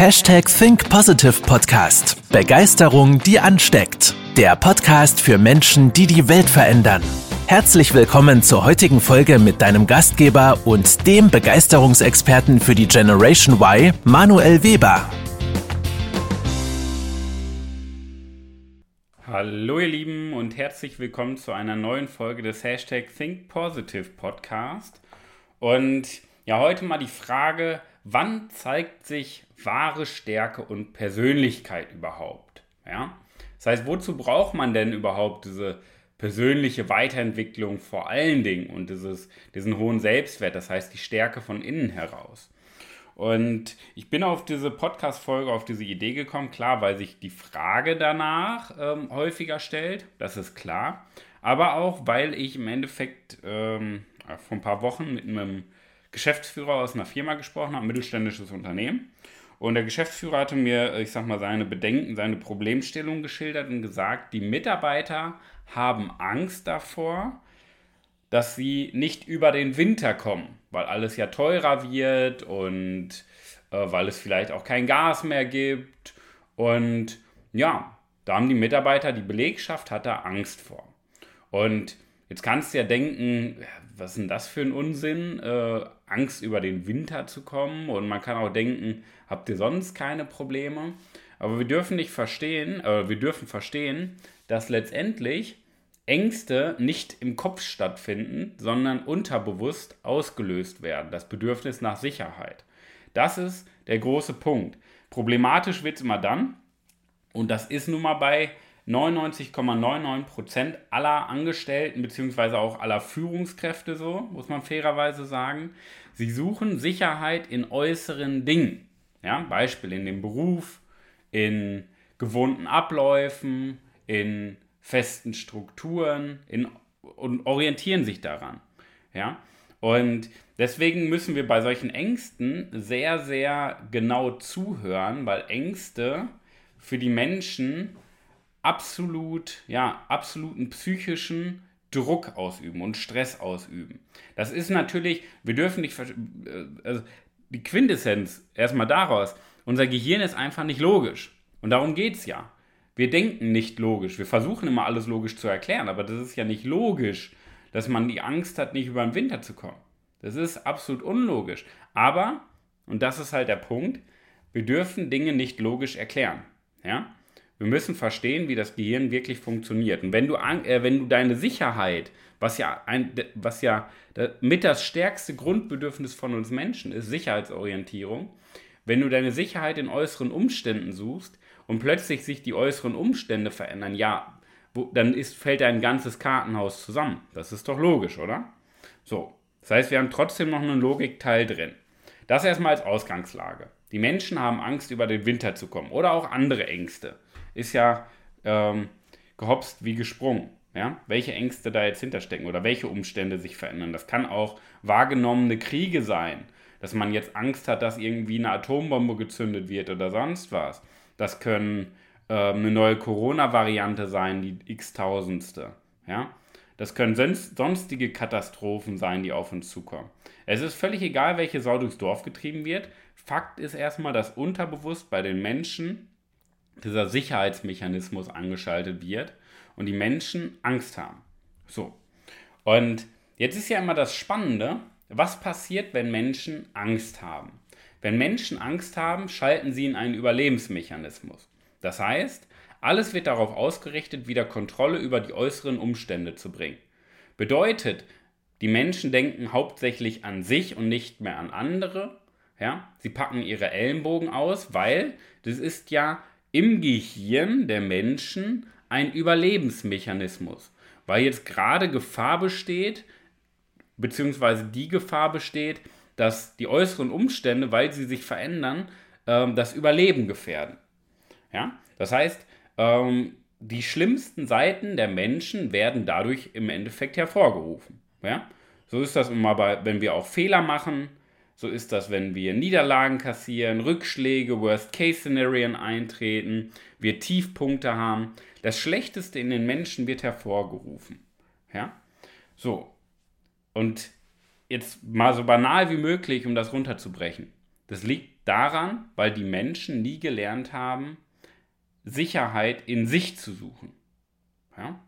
#ThinkPositivePodcast. Begeisterung, die ansteckt. Der Podcast für Menschen, die die Welt verändern. Herzlich willkommen zur heutigen Folge mit deinem Gastgeber und dem Begeisterungsexperten für die Generation Y, Manuel Weber. Hallo ihr Lieben und herzlich willkommen zu einer neuen Folge des #ThinkPositivePodcast. Und ja, heute mal die Frage, wann zeigt sich wahre Stärke und Persönlichkeit überhaupt? Ja? Das heißt, wozu braucht man denn überhaupt diese persönliche Weiterentwicklung vor allen Dingen und diesen hohen Selbstwert, das heißt die Stärke von innen heraus? Und ich bin auf diese Podcast-Folge, auf diese Idee gekommen, klar, weil sich die Frage danach häufiger stellt, das ist klar, aber auch, weil ich im Endeffekt vor ein paar Wochen mit einem Geschäftsführer aus einer Firma gesprochen habe, ein mittelständisches Unternehmen, und der Geschäftsführer hatte mir, ich sag mal, seine Bedenken, seine Problemstellung geschildert und gesagt, die Mitarbeiter haben Angst davor, dass sie nicht über den Winter kommen, weil alles ja teurer wird und weil es vielleicht auch kein Gas mehr gibt. Und ja, da haben die Mitarbeiter, die Belegschaft hat da Angst vor. Und jetzt kannst du ja denken, was ist denn das für ein Unsinn, Angst über den Winter zu kommen. Und man kann auch denken, habt ihr sonst keine Probleme? Aber wir dürfen verstehen, dass letztendlich Ängste nicht im Kopf stattfinden, sondern unterbewusst ausgelöst werden. Das Bedürfnis nach Sicherheit. Das ist der große Punkt. Problematisch wird es immer dann, und das ist nun mal bei 99,99% aller Angestellten bzw. auch aller Führungskräfte so, muss man fairerweise sagen, sie suchen Sicherheit in äußeren Dingen. Ja, Beispiel in dem Beruf, in gewohnten Abläufen, in festen Strukturen und orientieren sich daran. Ja? Und deswegen müssen wir bei solchen Ängsten sehr, sehr genau zuhören, weil Ängste für die Menschen absoluten psychischen Druck ausüben und Stress ausüben. Das ist natürlich, wir dürfen nicht, also die Quintessenz erstmal daraus, unser Gehirn ist einfach nicht logisch. Und darum geht es ja. Wir denken nicht logisch. Wir versuchen immer alles logisch zu erklären, aber das ist ja nicht logisch, dass man die Angst hat, nicht über den Winter zu kommen. Das ist absolut unlogisch. Aber, und das ist halt der Punkt, wir dürfen Dinge nicht logisch erklären. Ja? Wir müssen verstehen, wie das Gehirn wirklich funktioniert. Und wenn du deine Sicherheit, was ja mit das stärkste Grundbedürfnis von uns Menschen ist, Sicherheitsorientierung, wenn du deine Sicherheit in äußeren Umständen suchst, und plötzlich sich die äußeren Umstände verändern, ja, fällt dein ganzes Kartenhaus zusammen. Das ist doch logisch, oder? So, das heißt, wir haben trotzdem noch einen Logikteil drin. Das erstmal als Ausgangslage. Die Menschen haben Angst, über den Winter zu kommen oder auch andere Ängste. Ist ja gehopst wie gesprungen. Ja? Welche Ängste da jetzt hinterstecken oder welche Umstände sich verändern. Das kann auch wahrgenommene Kriege sein, dass man jetzt Angst hat, dass irgendwie eine Atombombe gezündet wird oder sonst was. Das können eine neue Corona-Variante sein, die x-tausendste. Ja? Das können sonstige Katastrophen sein, die auf uns zukommen. Es ist völlig egal, welche Sau durchs Dorf getrieben wird. Fakt ist erstmal, dass unterbewusst bei den Menschen dieser Sicherheitsmechanismus angeschaltet wird und die Menschen Angst haben. So. Und jetzt ist ja immer das Spannende, was passiert, wenn Menschen Angst haben? Wenn Menschen Angst haben, schalten sie in einen Überlebensmechanismus. Das heißt, alles wird darauf ausgerichtet, wieder Kontrolle über die äußeren Umstände zu bringen. Bedeutet, die Menschen denken hauptsächlich an sich und nicht mehr an andere. Ja? Sie packen ihre Ellenbogen aus, weil das ist ja im Gehirn der Menschen ein Überlebensmechanismus. Weil jetzt gerade Gefahr besteht, beziehungsweise die Gefahr besteht, dass die äußeren Umstände, weil sie sich verändern, das Überleben gefährden. Ja? Das heißt, die schlimmsten Seiten der Menschen werden dadurch im Endeffekt hervorgerufen. Ja? So ist das immer, wenn wir auch Fehler machen, so ist das, wenn wir Niederlagen kassieren, Rückschläge, Worst-Case-Szenarien eintreten, wir Tiefpunkte haben. Das Schlechteste in den Menschen wird hervorgerufen. Ja? So, und jetzt mal so banal wie möglich, um das runterzubrechen. Das liegt daran, weil die Menschen nie gelernt haben, Sicherheit in sich zu suchen. Ja?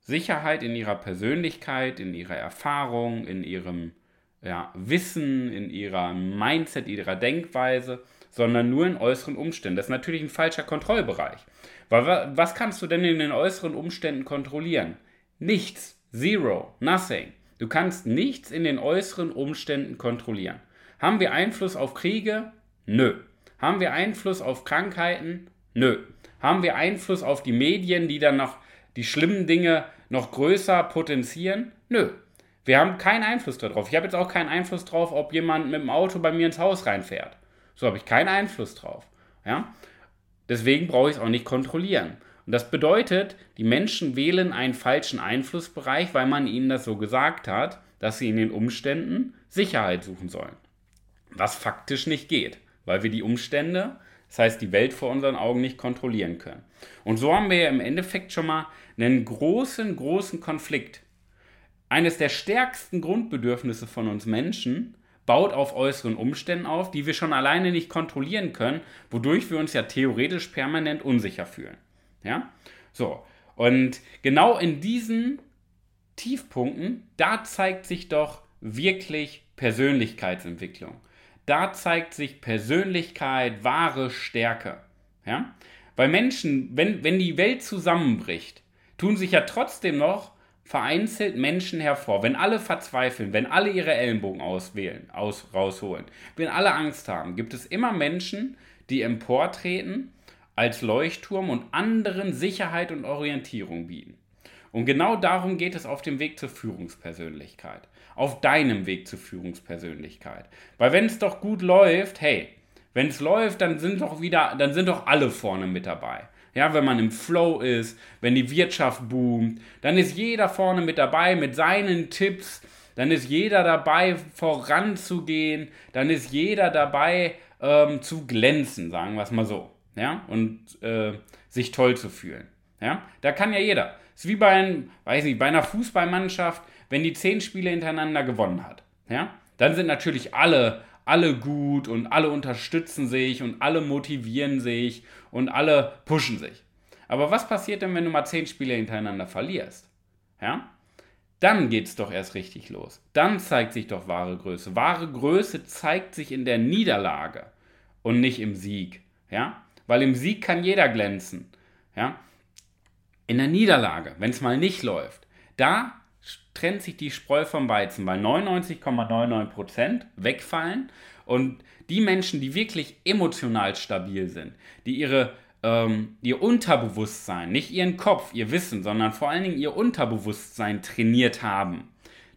Sicherheit in ihrer Persönlichkeit, in ihrer Erfahrung, in ihrem Wissen, in ihrer Mindset, ihrer Denkweise, sondern nur in äußeren Umständen. Das ist natürlich ein falscher Kontrollbereich. Weil was kannst du denn in den äußeren Umständen kontrollieren? Nichts. Zero. Nothing. Du kannst nichts in den äußeren Umständen kontrollieren. Haben wir Einfluss auf Kriege? Nö. Haben wir Einfluss auf Krankheiten? Nö. Haben wir Einfluss auf die Medien, die dann noch die schlimmen Dinge noch größer potenzieren? Nö. Wir haben keinen Einfluss darauf. Ich habe jetzt auch keinen Einfluss drauf, ob jemand mit dem Auto bei mir ins Haus reinfährt. So habe ich keinen Einfluss drauf. Ja? Deswegen brauche ich es auch nicht kontrollieren. Und das bedeutet, die Menschen wählen einen falschen Einflussbereich, weil man ihnen das so gesagt hat, dass sie in den Umständen Sicherheit suchen sollen. Was faktisch nicht geht, weil wir die Umstände, das heißt die Welt vor unseren Augen, nicht kontrollieren können. Und so haben wir ja im Endeffekt schon mal einen großen, großen Konflikt. Eines der stärksten Grundbedürfnisse von uns Menschen baut auf äußeren Umständen auf, die wir schon alleine nicht kontrollieren können, wodurch wir uns ja theoretisch permanent unsicher fühlen. Ja? So. Und genau in diesen Tiefpunkten, da zeigt sich doch wirklich Persönlichkeitsentwicklung. Da zeigt sich Persönlichkeit, wahre Stärke. Ja? Weil Menschen, wenn die Welt zusammenbricht, tun sich ja trotzdem noch vereinzelt Menschen hervor. Wenn alle verzweifeln, wenn alle ihre Ellenbogen rausholen, wenn alle Angst haben, gibt es immer Menschen, die emportreten als Leuchtturm und anderen Sicherheit und Orientierung bieten. Und genau darum geht es auf dem Weg zur Führungspersönlichkeit. Auf deinem Weg zur Führungspersönlichkeit. Weil wenn es doch gut läuft, hey, wenn es läuft, dann sind doch alle vorne mit dabei. Ja, wenn man im Flow ist, wenn die Wirtschaft boomt, dann ist jeder vorne mit dabei mit seinen Tipps, dann ist jeder dabei voranzugehen, dann ist jeder dabei zu glänzen, sagen wir es mal so, ja, und sich toll zu fühlen, ja, da kann ja jeder. Ist wie bei einer Fußballmannschaft, wenn die 10 Spiele hintereinander gewonnen hat, ja, dann sind natürlich alle gut und alle unterstützen sich und alle motivieren sich und alle pushen sich. Aber was passiert denn, wenn du mal 10 Spiele hintereinander verlierst? Ja? Dann geht's doch erst richtig los. Dann zeigt sich doch wahre Größe. Wahre Größe zeigt sich in der Niederlage und nicht im Sieg. Ja? Weil im Sieg kann jeder glänzen. Ja? In der Niederlage, wenn es mal nicht läuft, da trennt sich die Spreu vom Weizen, weil 99,99% wegfallen und die Menschen, die wirklich emotional stabil sind, die ihr Unterbewusstsein, nicht ihren Kopf, ihr Wissen, sondern vor allen Dingen ihr Unterbewusstsein trainiert haben,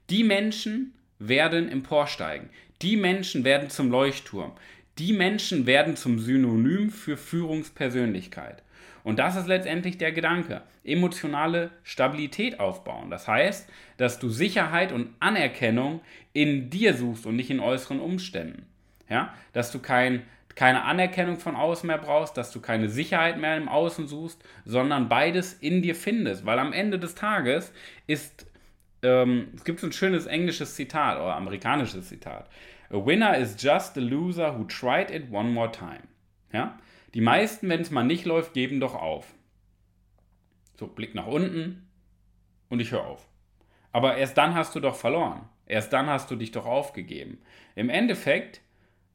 die Menschen werden emporsteigen, die Menschen werden zum Leuchtturm, die Menschen werden zum Synonym für Führungspersönlichkeit. Und das ist letztendlich der Gedanke, emotionale Stabilität aufbauen. Das heißt, dass du Sicherheit und Anerkennung in dir suchst und nicht in äußeren Umständen. Ja? Dass du keine Anerkennung von außen mehr brauchst, dass du keine Sicherheit mehr im Außen suchst, sondern beides in dir findest. Weil am Ende des Tages es gibt so ein schönes englisches Zitat oder amerikanisches Zitat. A winner is just a loser who tried it one more time. Ja? Die meisten, wenn es mal nicht läuft, geben doch auf. So, Blick nach unten und ich höre auf. Aber erst dann hast du doch verloren. Erst dann hast du dich doch aufgegeben. Im Endeffekt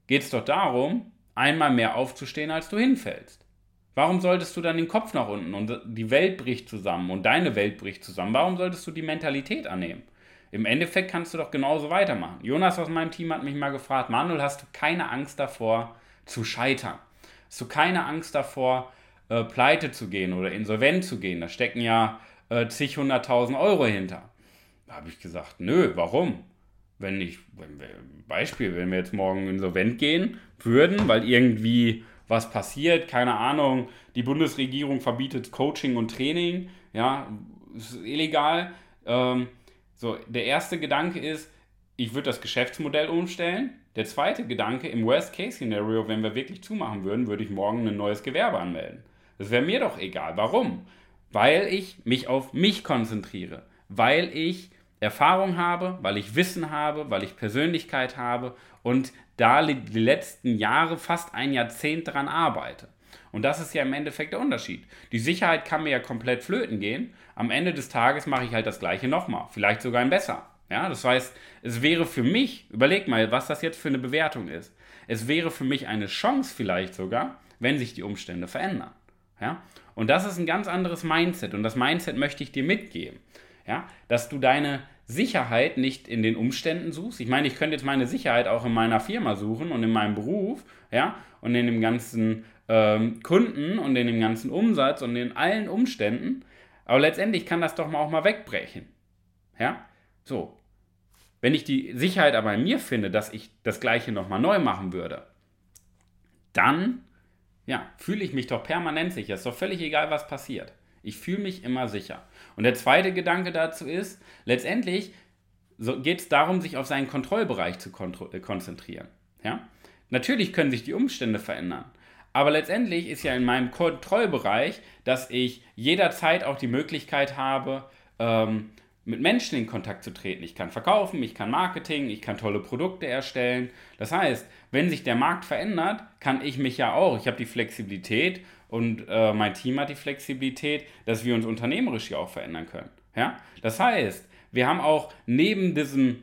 geht es doch darum, einmal mehr aufzustehen, als du hinfällst. Warum solltest du dann den Kopf nach unten und die Welt bricht zusammen und deine Welt bricht zusammen? Warum solltest du die Mentalität annehmen? Im Endeffekt kannst du doch genauso weitermachen. Jonas aus meinem Team hat mich mal gefragt, Manuel, hast du keine Angst davor zu scheitern? Hast du keine Angst davor, pleite zu gehen oder insolvent zu gehen? Da stecken ja zig 100.000 Euro hinter. Da habe ich gesagt, nö, warum? Wenn wir jetzt morgen insolvent gehen würden, weil irgendwie was passiert, keine Ahnung, die Bundesregierung verbietet Coaching und Training, ja, ist illegal. Der erste Gedanke ist, ich würde das Geschäftsmodell umstellen. Der zweite Gedanke, im Worst-Case-Szenario, wenn wir wirklich zumachen würden, würde ich morgen ein neues Gewerbe anmelden. Das wäre mir doch egal. Warum? Weil ich mich auf mich konzentriere, weil ich Erfahrung habe, weil ich Wissen habe, weil ich Persönlichkeit habe und da die letzten Jahre, fast ein Jahrzehnt dran arbeite. Und das ist ja im Endeffekt der Unterschied. Die Sicherheit kann mir ja komplett flöten gehen. Am Ende des Tages mache ich halt das Gleiche nochmal. Vielleicht sogar ein besser. Ja, das heißt, es wäre für mich, überleg mal, was das jetzt für eine Bewertung ist. Es wäre für mich eine Chance vielleicht sogar, wenn sich die Umstände verändern. Ja? Und das ist ein ganz anderes Mindset. Und das Mindset möchte ich dir mitgeben. Ja? Dass du deine Sicherheit nicht in den Umständen suchst. Ich meine, ich könnte jetzt meine Sicherheit auch in meiner Firma suchen und in meinem Beruf, ja, und in dem ganzen Kunden und in dem ganzen Umsatz und in allen Umständen. Aber letztendlich kann das doch mal auch mal wegbrechen. Ja, so. Wenn ich die Sicherheit aber in mir finde, dass ich das Gleiche nochmal neu machen würde, dann ja, fühle ich mich doch permanent sicher. Ist doch völlig egal, was passiert. Ich fühle mich immer sicher. Und der zweite Gedanke dazu ist, letztendlich geht es darum, sich auf seinen Kontrollbereich zu konzentrieren. Ja? Natürlich können sich die Umstände verändern, aber letztendlich ist ja in meinem Kontrollbereich, dass ich jederzeit auch die Möglichkeit habe, mit Menschen in Kontakt zu treten. Ich kann verkaufen, ich kann Marketing, ich kann tolle Produkte erstellen. Das heißt, wenn sich der Markt verändert, kann ich mich ja auch, ich habe die Flexibilität und mein Team hat die Flexibilität, dass wir uns unternehmerisch ja auch verändern können. Ja? Das heißt, wir haben auch neben dieser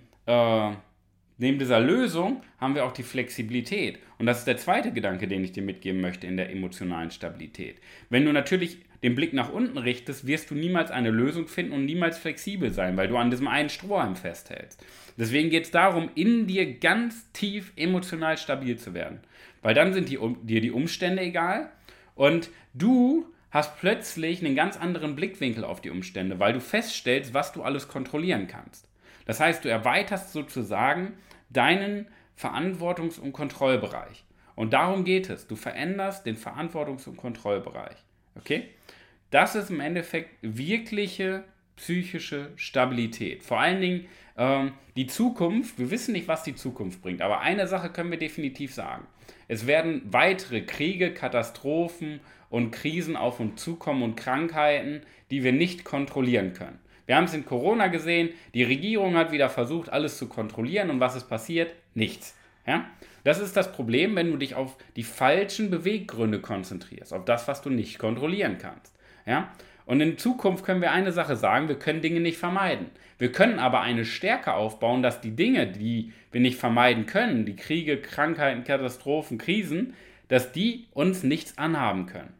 Lösung haben wir auch die Flexibilität. Und das ist der zweite Gedanke, den ich dir mitgeben möchte in der emotionalen Stabilität. Wenn du natürlich den Blick nach unten richtest, wirst du niemals eine Lösung finden und niemals flexibel sein, weil du an diesem einen Strohhalm festhältst. Deswegen geht es darum, in dir ganz tief emotional stabil zu werden. Weil dann sind dir die Umstände egal und du hast plötzlich einen ganz anderen Blickwinkel auf die Umstände, weil du feststellst, was du alles kontrollieren kannst. Das heißt, du erweiterst sozusagen deinen Verantwortungs- und Kontrollbereich. Und darum geht es. Du veränderst den Verantwortungs- und Kontrollbereich. Okay? Das ist im Endeffekt wirkliche psychische Stabilität. Vor allen Dingen die Zukunft. Wir wissen nicht, was die Zukunft bringt. Aber eine Sache können wir definitiv sagen. Es werden weitere Kriege, Katastrophen und Krisen auf uns zukommen und Krankheiten, die wir nicht kontrollieren können. Wir haben es in Corona gesehen, die Regierung hat wieder versucht, alles zu kontrollieren und was ist passiert? Nichts. Ja? Das ist das Problem, wenn du dich auf die falschen Beweggründe konzentrierst, auf das, was du nicht kontrollieren kannst. Ja? Und in Zukunft können wir eine Sache sagen, wir können Dinge nicht vermeiden. Wir können aber eine Stärke aufbauen, dass die Dinge, die wir nicht vermeiden können, die Kriege, Krankheiten, Katastrophen, Krisen, dass die uns nichts anhaben können.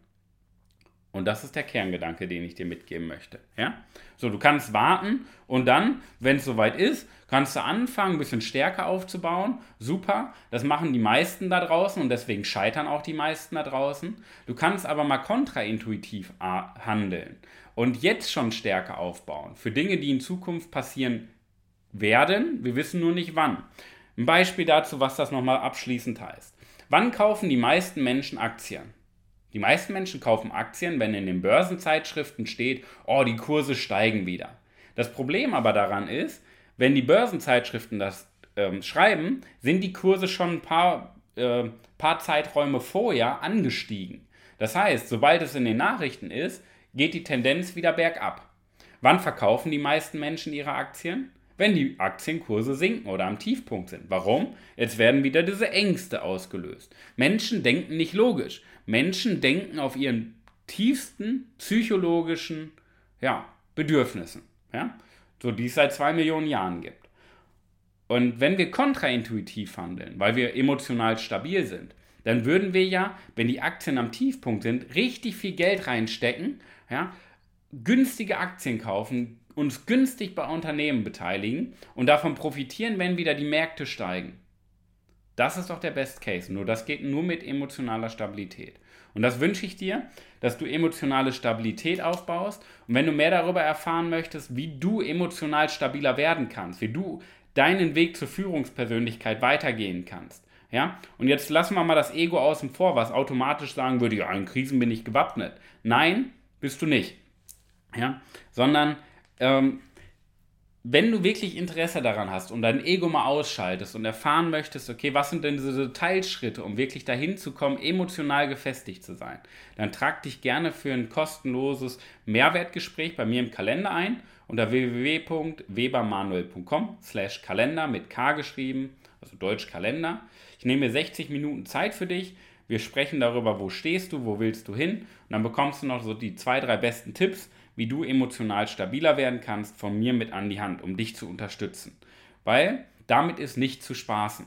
Und das ist der Kerngedanke, den ich dir mitgeben möchte. Ja? So, du kannst warten und dann, wenn es soweit ist, kannst du anfangen, ein bisschen Stärke aufzubauen. Super, das machen die meisten da draußen und deswegen scheitern auch die meisten da draußen. Du kannst aber mal kontraintuitiv handeln und jetzt schon Stärke aufbauen für Dinge, die in Zukunft passieren werden. Wir wissen nur nicht wann. Ein Beispiel dazu, was das nochmal abschließend heißt. Wann kaufen die meisten Menschen Aktien? Die meisten Menschen kaufen Aktien, wenn in den Börsenzeitschriften steht, oh, die Kurse steigen wieder. Das Problem aber daran ist, wenn die Börsenzeitschriften das schreiben, sind die Kurse schon ein paar Zeiträume vorher angestiegen. Das heißt, sobald es in den Nachrichten ist, geht die Tendenz wieder bergab. Wann verkaufen die meisten Menschen ihre Aktien? Wenn die Aktienkurse sinken oder am Tiefpunkt sind. Warum? Jetzt werden wieder diese Ängste ausgelöst. Menschen denken nicht logisch. Menschen denken auf ihren tiefsten psychologischen Bedürfnissen, ja? So die es seit 2 Millionen Jahren gibt. Und wenn wir kontraintuitiv handeln, weil wir emotional stabil sind, dann würden wir ja, wenn die Aktien am Tiefpunkt sind, richtig viel Geld reinstecken, ja? Günstige Aktien kaufen, uns günstig bei Unternehmen beteiligen und davon profitieren, wenn wieder die Märkte steigen. Das ist doch der Best Case, nur das geht nur mit emotionaler Stabilität. Und das wünsche ich dir, dass du emotionale Stabilität aufbaust. Und wenn du mehr darüber erfahren möchtest, wie du emotional stabiler werden kannst, wie du deinen Weg zur Führungspersönlichkeit weitergehen kannst. Ja? Und jetzt lassen wir mal das Ego außen vor, was automatisch sagen würde, ja, in Krisen bin ich gewappnet. Nein, bist du nicht. Ja? Sondern wenn du wirklich Interesse daran hast und dein Ego mal ausschaltest und erfahren möchtest, okay, was sind denn diese Teilschritte, um wirklich dahin zu kommen, emotional gefestigt zu sein, dann trag dich gerne für ein kostenloses Mehrwertgespräch bei mir im Kalender ein unter www.webermanuel.com/Kalender mit K geschrieben also Deutsch Kalender. Ich nehme mir 60 Minuten Zeit für dich. Wir sprechen darüber, wo stehst du, wo willst du hin. Und dann bekommst du noch so die 2, 3 besten Tipps, wie du emotional stabiler werden kannst, von mir mit an die Hand, um dich zu unterstützen. Weil damit ist nicht zu spaßen.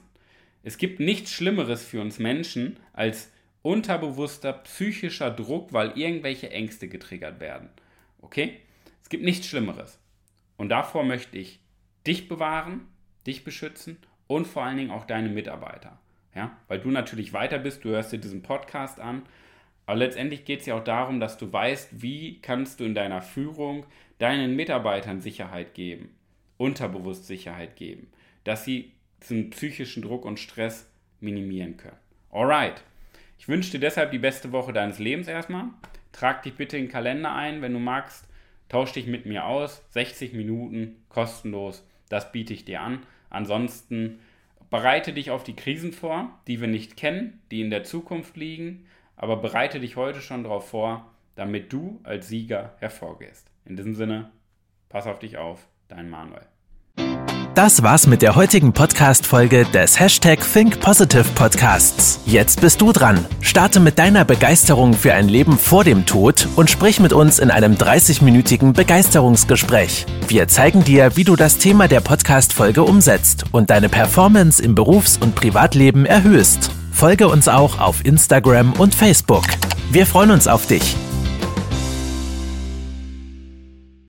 Es gibt nichts Schlimmeres für uns Menschen als unterbewusster psychischer Druck, weil irgendwelche Ängste getriggert werden. Okay? Es gibt nichts Schlimmeres. Und davor möchte ich dich bewahren, dich beschützen und vor allen Dingen auch deine Mitarbeiter. Ja? Weil du natürlich weiter bist, du hörst dir diesen Podcast an. Aber letztendlich geht es ja auch darum, dass du weißt, wie kannst du in deiner Führung deinen Mitarbeitern Sicherheit geben, unterbewusst Sicherheit geben, dass sie diesen psychischen Druck und Stress minimieren können. Alright, ich wünsche dir deshalb die beste Woche deines Lebens erstmal. Trag dich bitte in den Kalender ein, wenn du magst. Tausch dich mit mir aus, 60 Minuten, kostenlos, das biete ich dir an. Ansonsten bereite dich auf die Krisen vor, die wir nicht kennen, die in der Zukunft liegen, aber bereite dich heute schon darauf vor, damit du als Sieger hervorgehst. In diesem Sinne, pass auf dich auf, dein Manuel. Das war's mit der heutigen Podcast-Folge des #ThinkPositivePodcasts. Jetzt bist du dran. Starte mit deiner Begeisterung für ein Leben vor dem Tod und sprich mit uns in einem 30-minütigen Begeisterungsgespräch. Wir zeigen dir, wie du das Thema der Podcast-Folge umsetzt und deine Performance im Berufs- und Privatleben erhöhst. Folge uns auch auf Instagram und Facebook. Wir freuen uns auf dich.